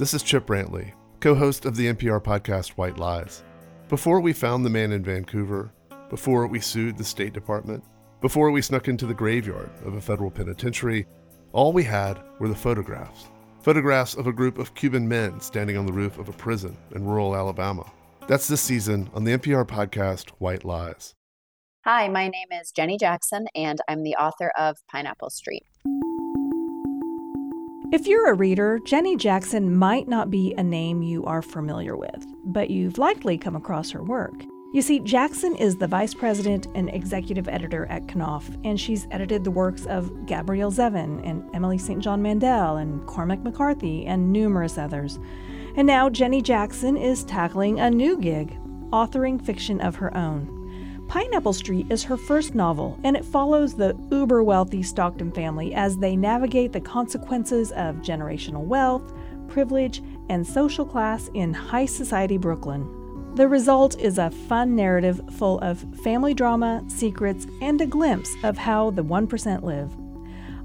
This is Chip Brantley, co-host of the NPR podcast White Lies. Before we found the man in Vancouver, before we sued the State Department, before we snuck into the graveyard of a federal penitentiary, all we had were the photographs. Photographs of a group of Cuban men standing on the roof of a prison in rural Alabama. That's this season on the NPR podcast White Lies. Hi, my name is Jenny Jackson, and I'm the author of Pineapple Street. If you're a reader, Jenny Jackson might not be a name you are familiar with, but you've likely come across her work. You see, Jackson is the vice president and executive editor at Knopf, and she's edited the works of Gabrielle Zevin and Emily St. John Mandel and Cormac McCarthy and numerous others. And now Jenny Jackson is tackling a new gig, authoring fiction of her own. Pineapple Street is her first novel, and it follows the uber-wealthy Stockton family as they navigate the consequences of generational wealth, privilege, and social class in high society Brooklyn. The result is a fun narrative full of family drama, secrets, and a glimpse of how the 1% live.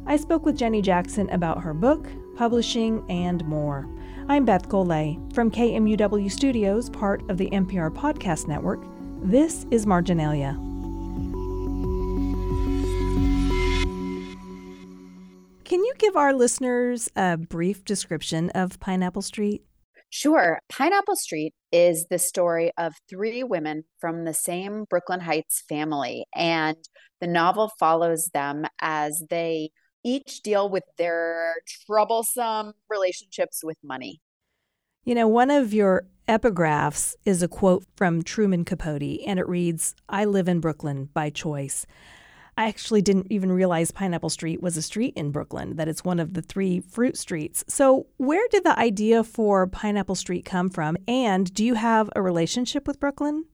I spoke with Jenny Jackson about her book, publishing, and more. I'm Beth Golay from KMUW Studios, part of the NPR Podcast Network. This is Marginalia. Can you give our listeners a brief description of Pineapple Street? Sure. Pineapple Street is the story of three women from the same Brooklyn Heights family, and the novel follows them as they each deal with their troublesome relationships with money. You know, one of your epigraphs is a quote from Truman Capote, and it reads, "I live in Brooklyn by choice." I actually didn't even realize Pineapple Street was a street in Brooklyn, that it's one of the three fruit streets. So where did the idea for Pineapple Street come from? And do you have a relationship with Brooklyn?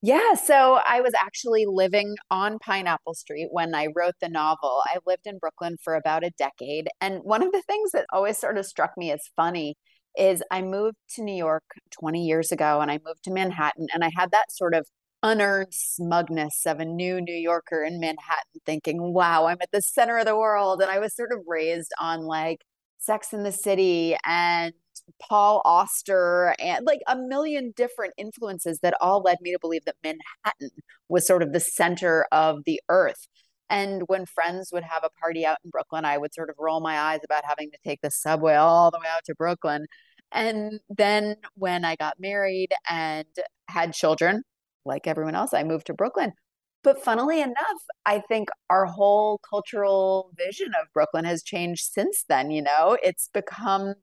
Yeah, so I was actually living on Pineapple Street when I wrote the novel. I lived in Brooklyn for about a decade. And one of the things that always sort of struck me as funny is I moved to New York 20 years ago, and I moved to Manhattan, and I had that sort of unearned smugness of a New Yorker in Manhattan thinking, wow, I'm at the center of the world. And I was sort of raised on like Sex and the City and Paul Auster and like a million different influences that all led me to believe that Manhattan was sort of the center of the earth. And when friends would have a party out in Brooklyn, I would sort of roll my eyes about having to take the subway all the way out to Brooklyn. And then when I got married and had children, like everyone else, I moved to Brooklyn. But funnily enough, I think our whole cultural vision of Brooklyn has changed since then. You know, it's become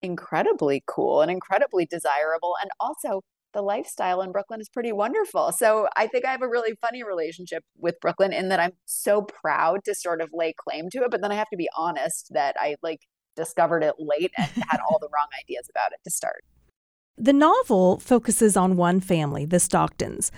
incredibly cool and incredibly desirable. And also, the lifestyle in Brooklyn is pretty wonderful. So I think I have a really funny relationship with Brooklyn in that I'm so proud to sort of lay claim to it, but then I have to be honest that I discovered it late and had all the wrong ideas about it to start. The novel focuses on one family, the Stocktons.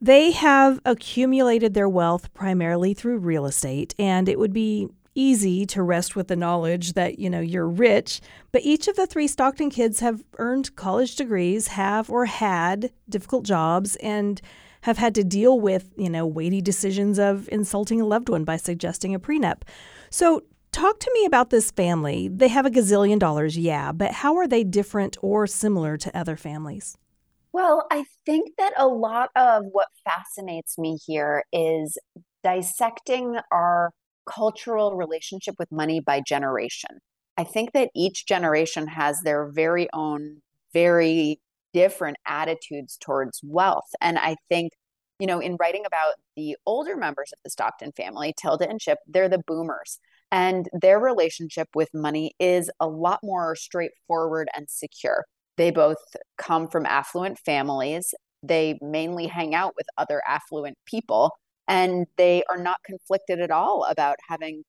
They have accumulated their wealth primarily through real estate, and it would be easy to rest with the knowledge that, you know, you're rich, but each of the three Stockton kids have earned college degrees, have or had difficult jobs, and have had to deal with, you know, weighty decisions of insulting a loved one by suggesting a prenup. So talk to me about this family. They have a gazillion dollars, yeah, but how are they different or similar to other families? Well, I think that a lot of what fascinates me here is dissecting our cultural relationship with money by generation. I think that each generation has their very own, very different attitudes towards wealth. And I think, you know, in writing about the older members of the Stockton family, Tilda and Chip, they're the boomers. And their relationship with money is a lot more straightforward and secure. They both come from affluent families. They mainly hang out with other affluent people. And they are not conflicted at all about having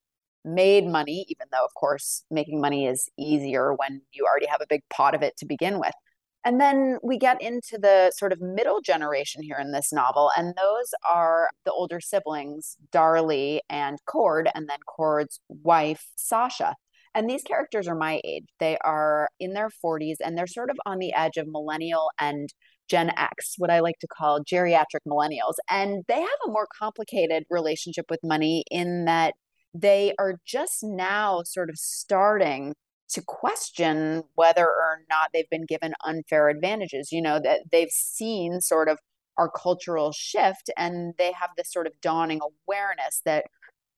made money, even though, of course, making money is easier when you already have a big pot of it to begin with. And then we get into the sort of middle generation here in this novel, and those are the older siblings, Darley and Cord, and then Cord's wife, Sasha. And these characters are my age. They are in their 40s, and they're sort of on the edge of millennial and Gen X, what I like to call geriatric millennials. And they have a more complicated relationship with money in that they are just now sort of starting to question whether or not they've been given unfair advantages, you know, that they've seen sort of our cultural shift, and they have this sort of dawning awareness that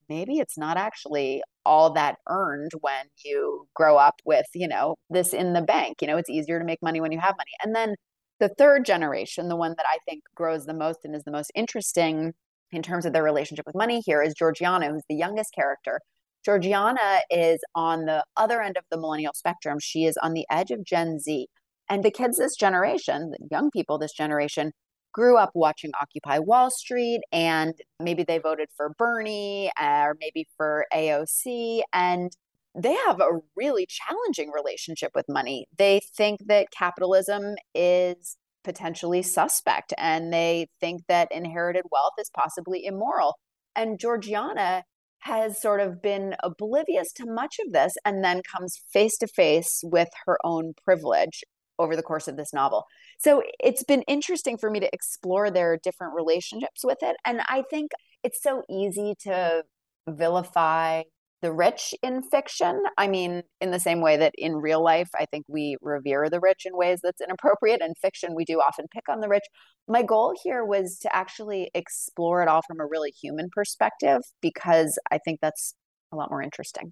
maybe it's not actually all that earned when you grow up with, you know, this in the bank. You know, it's easier to make money when you have money. And then the third generation, the one that I think grows the most and is the most interesting in terms of their relationship with money here, is Georgiana, who's the youngest character. Georgiana is on the other end of the millennial spectrum. She is on the edge of Gen Z. And the kids this generation, the young people this generation, grew up watching Occupy Wall Street, and maybe they voted for Bernie or maybe for AOC. And they have a really challenging relationship with money. They think that capitalism is potentially suspect, and they think that inherited wealth is possibly immoral. And Georgiana has sort of been oblivious to much of this and then comes face to face with her own privilege over the course of this novel. So it's been interesting for me to explore their different relationships with it. And I think it's so easy to vilify the rich in fiction. I mean, in the same way that in real life, I think we revere the rich in ways that's inappropriate. In fiction, we do often pick on the rich. My goal here was to actually explore it all from a really human perspective, because I think that's a lot more interesting.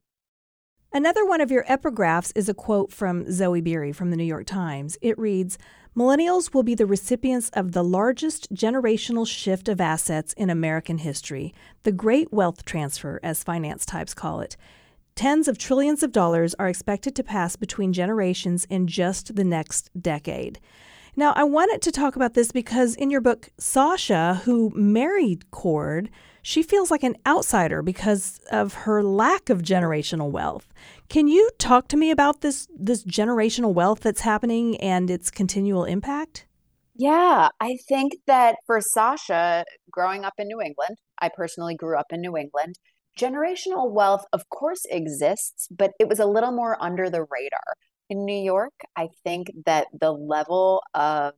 Another one of your epigraphs is a quote from Zoe Beery from the New York Times. It reads, "Millennials will be the recipients of the largest generational shift of assets in American history, the great wealth transfer, as finance types call it. Tens of trillions of dollars are expected to pass between generations in just the next decade." Now, I wanted to talk about this because in your book, Sasha, who married Cord, she feels like an outsider because of her lack of generational wealth. Can you talk to me about this generational wealth that's happening and its continual impact? Yeah, I think that for Sasha, growing up in New England, I personally grew up in New England, generational wealth, of course, exists, but it was a little more under the radar. In New York, I think that the level of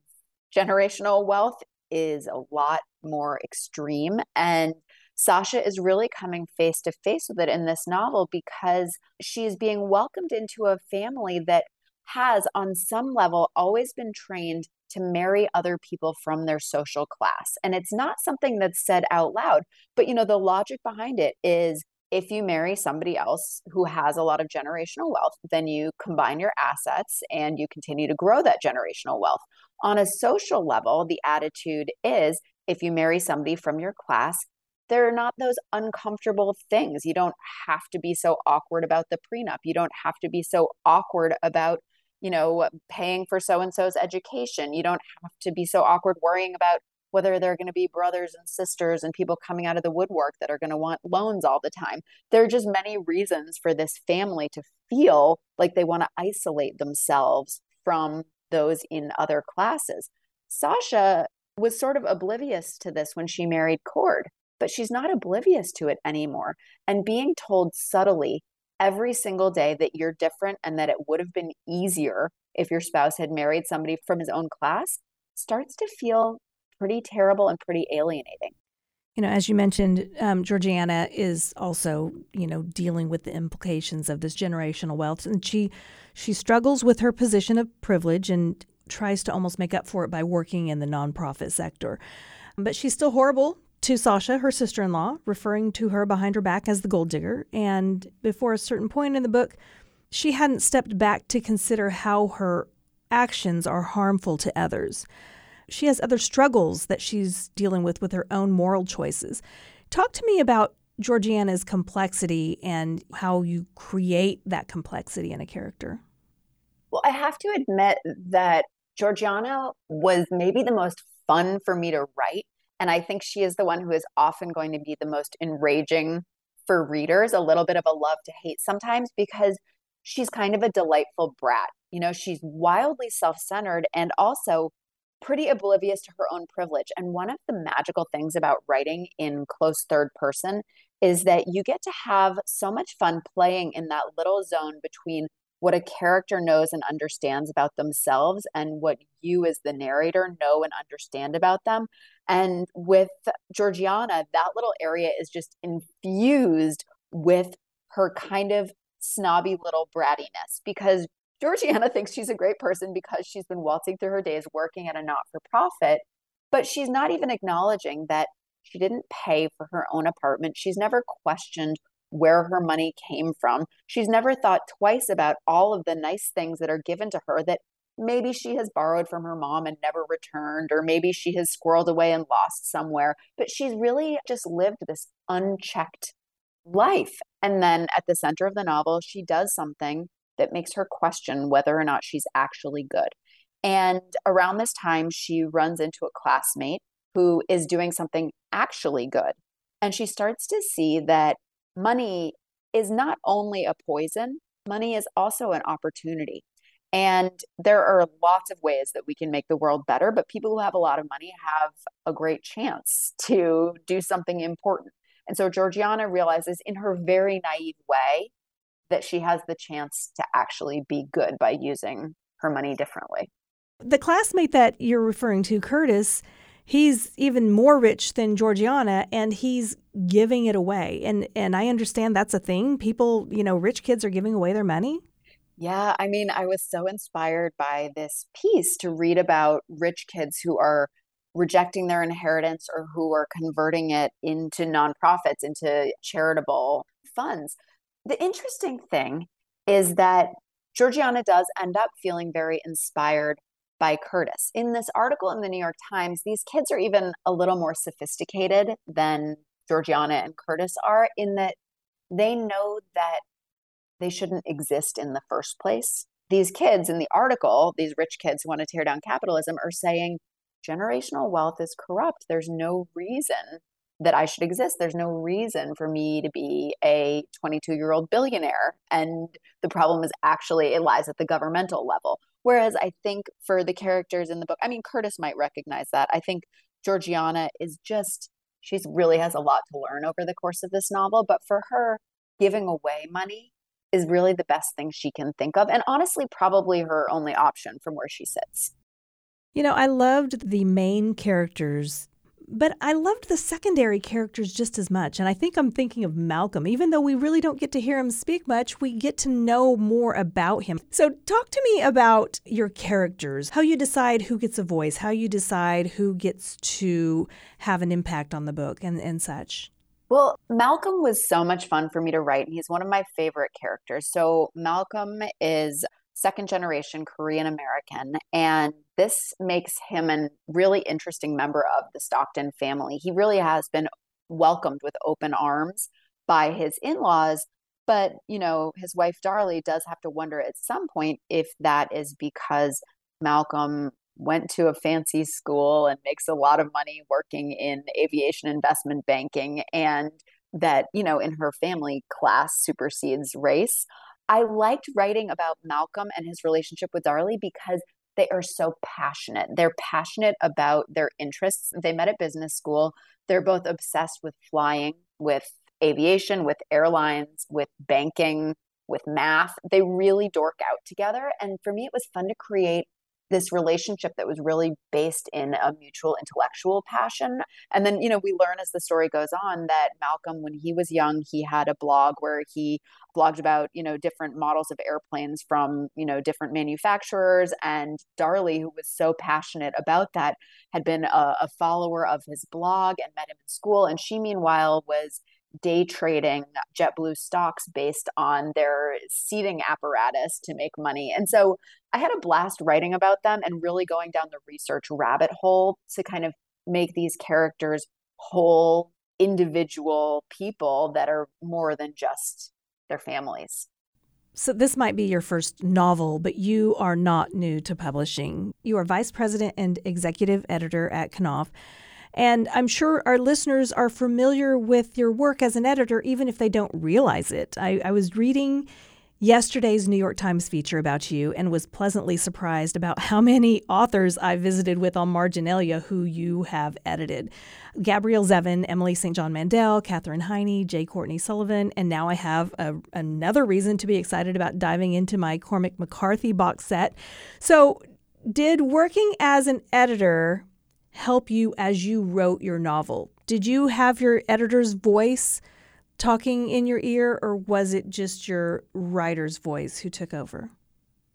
generational wealth is a lot more extreme. And Sasha is really coming face to face with it in this novel, because she's being welcomed into a family that has, on some level, always been trained to marry other people from their social class. And it's not something that's said out loud, but, you know, the logic behind it is, if you marry somebody else who has a lot of generational wealth, then you combine your assets and you continue to grow that generational wealth. On a social level, the attitude is, if you marry somebody from your class, there are not those uncomfortable things. You don't have to be so awkward about the prenup. You don't have to be so awkward about, you know, paying for so-and-so's education. You don't have to be so awkward worrying about whether they're going to be brothers and sisters and people coming out of the woodwork that are going to want loans all the time. There are just many reasons for this family to feel like they want to isolate themselves from those in other classes. Sasha was sort of oblivious to this when she married Cord, but she's not oblivious to it anymore. And being told subtly every single day that you're different and that it would have been easier if your spouse had married somebody from his own class starts to feel pretty terrible and pretty alienating. You know, as you mentioned, Georgiana is also, you know, dealing with the implications of this generational wealth. And she struggles with her position of privilege and tries to almost make up for it by working in the nonprofit sector. But she's still horrible to Sasha, her sister-in-law, referring to her behind her back as the gold digger. And before a certain point in the book, she hadn't stepped back to consider how her actions are harmful to others. She has other struggles that she's dealing with her own moral choices. Talk to me about Georgiana's complexity and how you create that complexity in a character. Well, I have to admit that Georgiana was maybe the most fun for me to write. And I think she is the one who is often going to be the most enraging for readers, a little bit of a love to hate sometimes, because she's kind of a delightful brat. You know, she's wildly self-centered and also pretty oblivious to her own privilege. And one of the magical things about writing in close third person is that you get to have so much fun playing in that little zone between what a character knows and understands about themselves and what you as the narrator know and understand about them. And with Georgiana, that little area is just infused with her kind of snobby little brattiness, because Georgiana thinks she's a great person because she's been waltzing through her days working at a not-for-profit, but she's not even acknowledging that she didn't pay for her own apartment. She's never questioned where her money came from. She's never thought twice about all of the nice things that are given to her that maybe she has borrowed from her mom and never returned, or maybe she has squirreled away and lost somewhere. But she's really just lived this unchecked life. And then at the center of the novel, she does something that makes her question whether or not she's actually good. And around this time, she runs into a classmate who is doing something actually good. And she starts to see that money is not only a poison, money is also an opportunity. And there are lots of ways that we can make the world better, but people who have a lot of money have a great chance to do something important. And so Georgiana realizes in her very naive way that she has the chance to actually be good by using her money differently. The classmate that you're referring to, Curtis, he's even more rich than Georgiana, and he's giving it away. And I understand that's a thing. People, you know, rich kids are giving away their money. Yeah, I mean, I was so inspired by this piece to read about rich kids who are rejecting their inheritance or who are converting it into nonprofits, into charitable funds. The interesting thing is that Georgiana does end up feeling very inspired by Curtis. In this article in the New York Times, these kids are even a little more sophisticated than Georgiana and Curtis are, in that they know that they shouldn't exist in the first place. These kids in the article, these rich kids who want to tear down capitalism, are saying generational wealth is corrupt. There's no reason that I should exist. There's no reason for me to be a 22-year-old billionaire. And the problem is actually, it lies at the governmental level. Whereas I think for the characters in the book, I mean, Curtis might recognize that. I think Georgiana is just, she really has a lot to learn over the course of this novel. But for her, giving away money is really the best thing she can think of. And honestly, probably her only option from where she sits. You know, I loved the main characters, but I loved the secondary characters just as much. And I think I'm thinking of Malcolm. Even though we really don't get to hear him speak much, we get to know more about him. So talk to me about your characters, how you decide who gets a voice, how you decide who gets to have an impact on the book and such. Well, Malcolm was so much fun for me to write, and he's one of my favorite characters. So Malcolm is second-generation Korean-American, and this makes him a really interesting member of the Stockton family. He really has been welcomed with open arms by his in-laws, but, you know, his wife Darley does have to wonder at some point if that is because Malcolm went to a fancy school and makes a lot of money working in aviation investment banking, and that, you know, in her family, class supersedes race. I liked writing about Malcolm and his relationship with Darley because they are so passionate. They're passionate about their interests. They met at business school. They're both obsessed with flying, with aviation, with airlines, with banking, with math. They really dork out together. And for me, it was fun to create this relationship that was really based in a mutual intellectual passion. And then, you know, we learn as the story goes on that Malcolm, when he was young, he had a blog where he blogged about, you know, different models of airplanes from, you know, different manufacturers. And Darley, who was so passionate about that, had been a follower of his blog and met him in school. And she, meanwhile, was day trading JetBlue stocks based on their seating apparatus to make money. And so I had a blast writing about them and really going down the research rabbit hole to kind of make these characters whole, individual people that are more than just their families. So this might be your first novel, but you are not new to publishing. You are vice president and executive editor at Knopf. And I'm sure our listeners are familiar with your work as an editor, even if they don't realize it. I was reading yesterday's New York Times feature about you and was pleasantly surprised about how many authors I visited with on Marginalia who you have edited. Gabrielle Zevin, Emily St. John Mandel, Catherine Heiny, J. Courtney Sullivan, and now I have another reason to be excited about diving into my Cormac McCarthy box set. So did working as an editor help you as you wrote your novel? Did you have your editor's voice talking in your ear, or was it just your writer's voice who took over?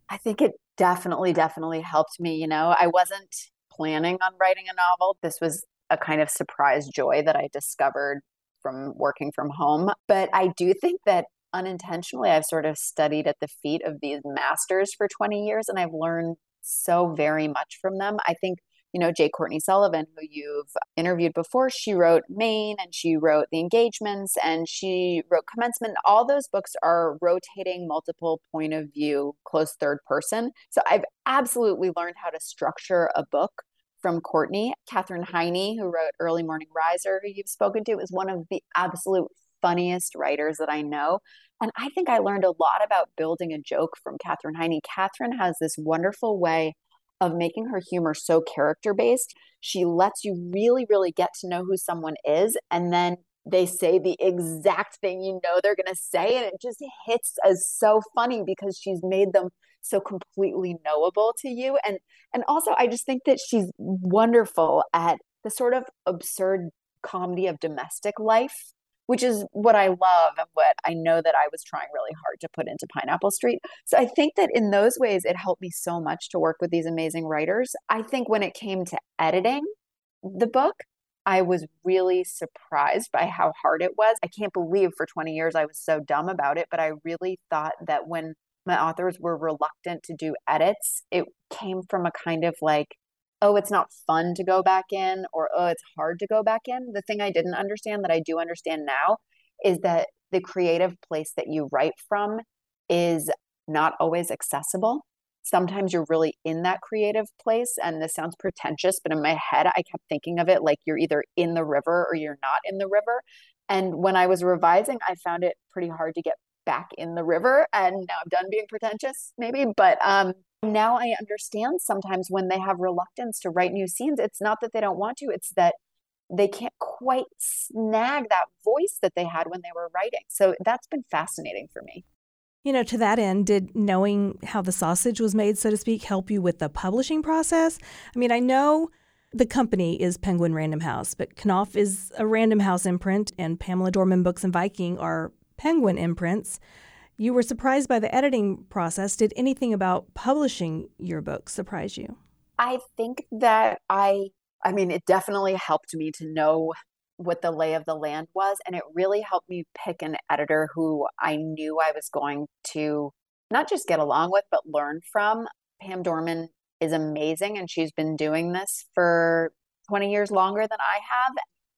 I think it definitely helped me. You know, I wasn't planning on writing a novel. This was a kind of surprise joy that I discovered from working from home. But I do think that unintentionally, I've sort of studied at the feet of these masters for 20 years, and I've learned so very much from them. I think, you know, J. Courtney Sullivan, who you've interviewed before, she wrote Maine, and she wrote The Engagements, and she wrote Commencement. All those books are rotating multiple point of view, close third person. So I've absolutely learned how to structure a book from Courtney. Catherine Heiny, who wrote Early Morning Riser, who you've spoken to, is one of the absolute funniest writers that I know. And I think I learned a lot about building a joke from Catherine Heiny. Catherine has this wonderful way of making her humor so character-based. She lets you really get to know who someone is, and then they say the exact thing you know they're going to say, and it just hits as so funny because she's made them so completely knowable to you. And also, I just think that she's wonderful at the sort of absurd comedy of domestic life, which is what I love and what I know that I was trying really hard to put into Pineapple Street. So I think that in those ways, it helped me so much to work with these amazing writers. I think when it came to editing the book, I was really surprised by how hard it was. I can't believe for 20 years I was so dumb about it, but I really thought that when my authors were reluctant to do edits, it came from a kind of like, oh, it's not fun to go back in, or, oh, it's hard to go back in. The thing I didn't understand that I do understand now is that the creative place that you write from is not always accessible. Sometimes you're really in that creative place, and this sounds pretentious, but in my head, I kept thinking of it like you're either in the river or you're not in the river. And when I was revising, I found it pretty hard to get back in the river. And now I'm done being pretentious, maybe, but now I understand sometimes when they have reluctance to write new scenes, it's not that they don't want to, it's that they can't quite snag that voice that they had when they were writing. So that's been fascinating for me. You know, to that end, did knowing how the sausage was made, so to speak, help you with the publishing process? I mean, I know the company is Penguin Random House, but Knopf is a Random House imprint, and Pamela Dorman Books and Viking are Penguin imprints. You were surprised by the editing process. Did anything about publishing your book surprise you? I think that I mean, it definitely helped me to know what the lay of the land was. And it really helped me pick an editor who I knew I was going to not just get along with, but learn from. Pam Dorman is amazing, and she's been doing this for 20 years longer than I have.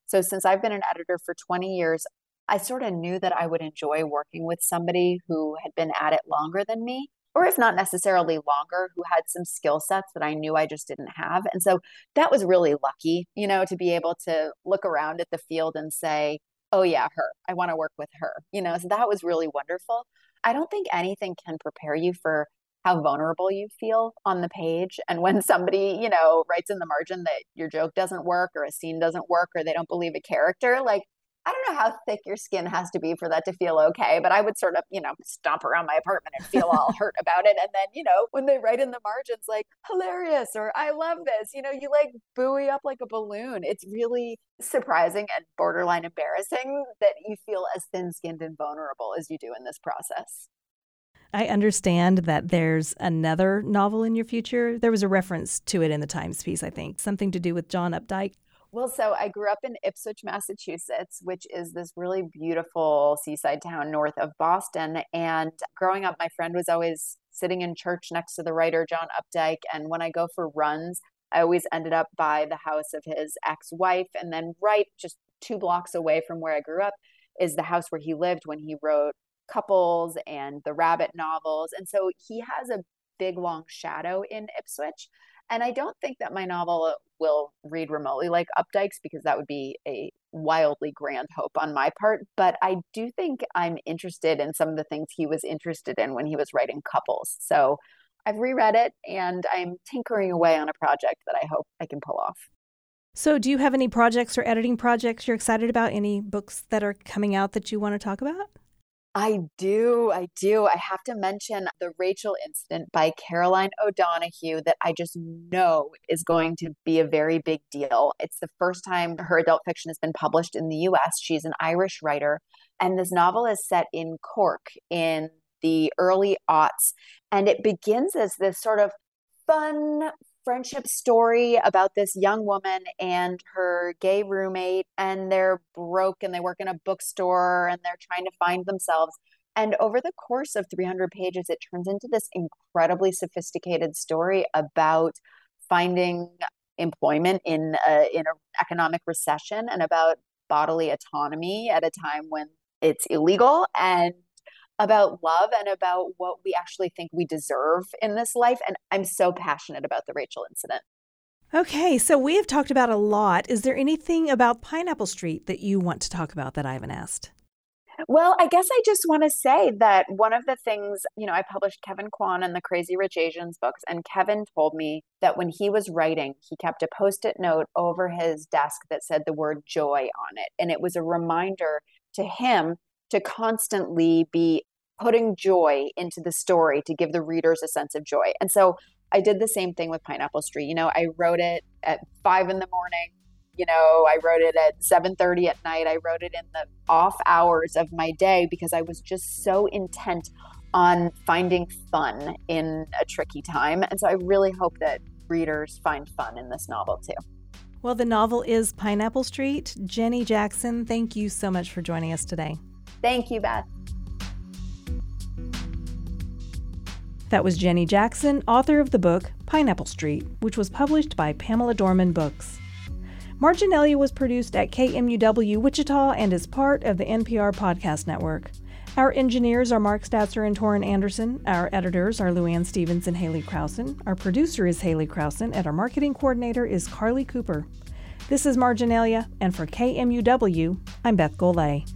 So since I've been an editor for 20 years, I sort of knew that I would enjoy working with somebody who had been at it longer than me, or if not necessarily longer, who had some skill sets that I knew I just didn't have. And so that was really lucky, you know, to be able to look around at the field and say, oh yeah, her, I want to work with her, you know, so that was really wonderful. I don't think anything can prepare you for how vulnerable you feel on the page. And when somebody, you know, writes in the margin that your joke doesn't work, or a scene doesn't work, or they don't believe a character, like, I don't know how thick your skin has to be for that to feel okay, but I would sort of, you know, stomp around my apartment and feel all hurt about it. And then, you know, when they write in the margins, like, hilarious, or I love this, you know, you like buoy up like a balloon. It's really surprising and borderline embarrassing that you feel as thin-skinned and vulnerable as you do in this process. I understand that there's another novel in your future. There was a reference to it in the Times piece, I think, something to do with John Updike. Well, so I grew up in Ipswich, Massachusetts, which is this really beautiful seaside town north of Boston. And growing up, my friend was always sitting in church next to the writer John Updike. And when I go for runs, I always ended up by the house of his ex-wife. And then right just 2 blocks away from where I grew up is the house where he lived when he wrote Couples and the Rabbit novels. And so he has a big, long shadow in Ipswich. And I don't think that my novel will read remotely like Updike's, because that would be a wildly grand hope on my part. But I do think I'm interested in some of the things he was interested in when he was writing Couples. So I've reread it, and I'm tinkering away on a project that I hope I can pull off. So do you have any projects or editing projects you're excited about? Any books that are coming out that you want to talk about? I do. I have to mention The Rachel Incident by Caroline O'Donoghue, that I just know is going to be a very big deal. It's the first time her adult fiction has been published in the U.S. She's an Irish writer, And this novel is set in Cork in the early aughts. And it begins as this sort of fun friendship story about this young woman and her gay roommate, and they're broke and they work in a bookstore and they're trying to find themselves. And over the course of 300 pages, it turns into this incredibly sophisticated story about finding employment in an economic recession and about bodily autonomy at a time when it's illegal, and about love and about what we actually think we deserve in this life. And I'm so passionate about The Rachel Incident. Okay, so we have talked about a lot. Is there anything about Pineapple Street that you want to talk about that I haven't asked? Well, I guess I just want to say that one of the things, I published Kevin Kwan and the Crazy Rich Asians books, and Kevin told me that when he was writing, he kept a Post-it note over his desk that said the word joy on it. And it was a reminder to him to constantly be putting joy into the story to give the readers a sense of joy. And so I did the same thing with Pineapple Street. I wrote it at 5 a.m. I wrote it at 7:30 at night. I wrote it in the off hours of my day because I was just so intent on finding fun in a tricky time. And so I really hope that readers find fun in this novel too. Well, the novel is Pineapple Street. Jenny Jackson, thank you so much for joining us today. Thank you, Beth. That was Jenny Jackson, author of the book Pineapple Street, which was published by Pamela Dorman Books. Marginalia was produced at KMUW Wichita and is part of the NPR Podcast Network. Our engineers are Mark Statzer and Torrin Anderson. Our editors are Luann Stevens and Haley Krausen. Our producer is Haley Krausen, and our marketing coordinator is Carly Cooper. This is Marginalia, and for KMUW, I'm Beth Golay.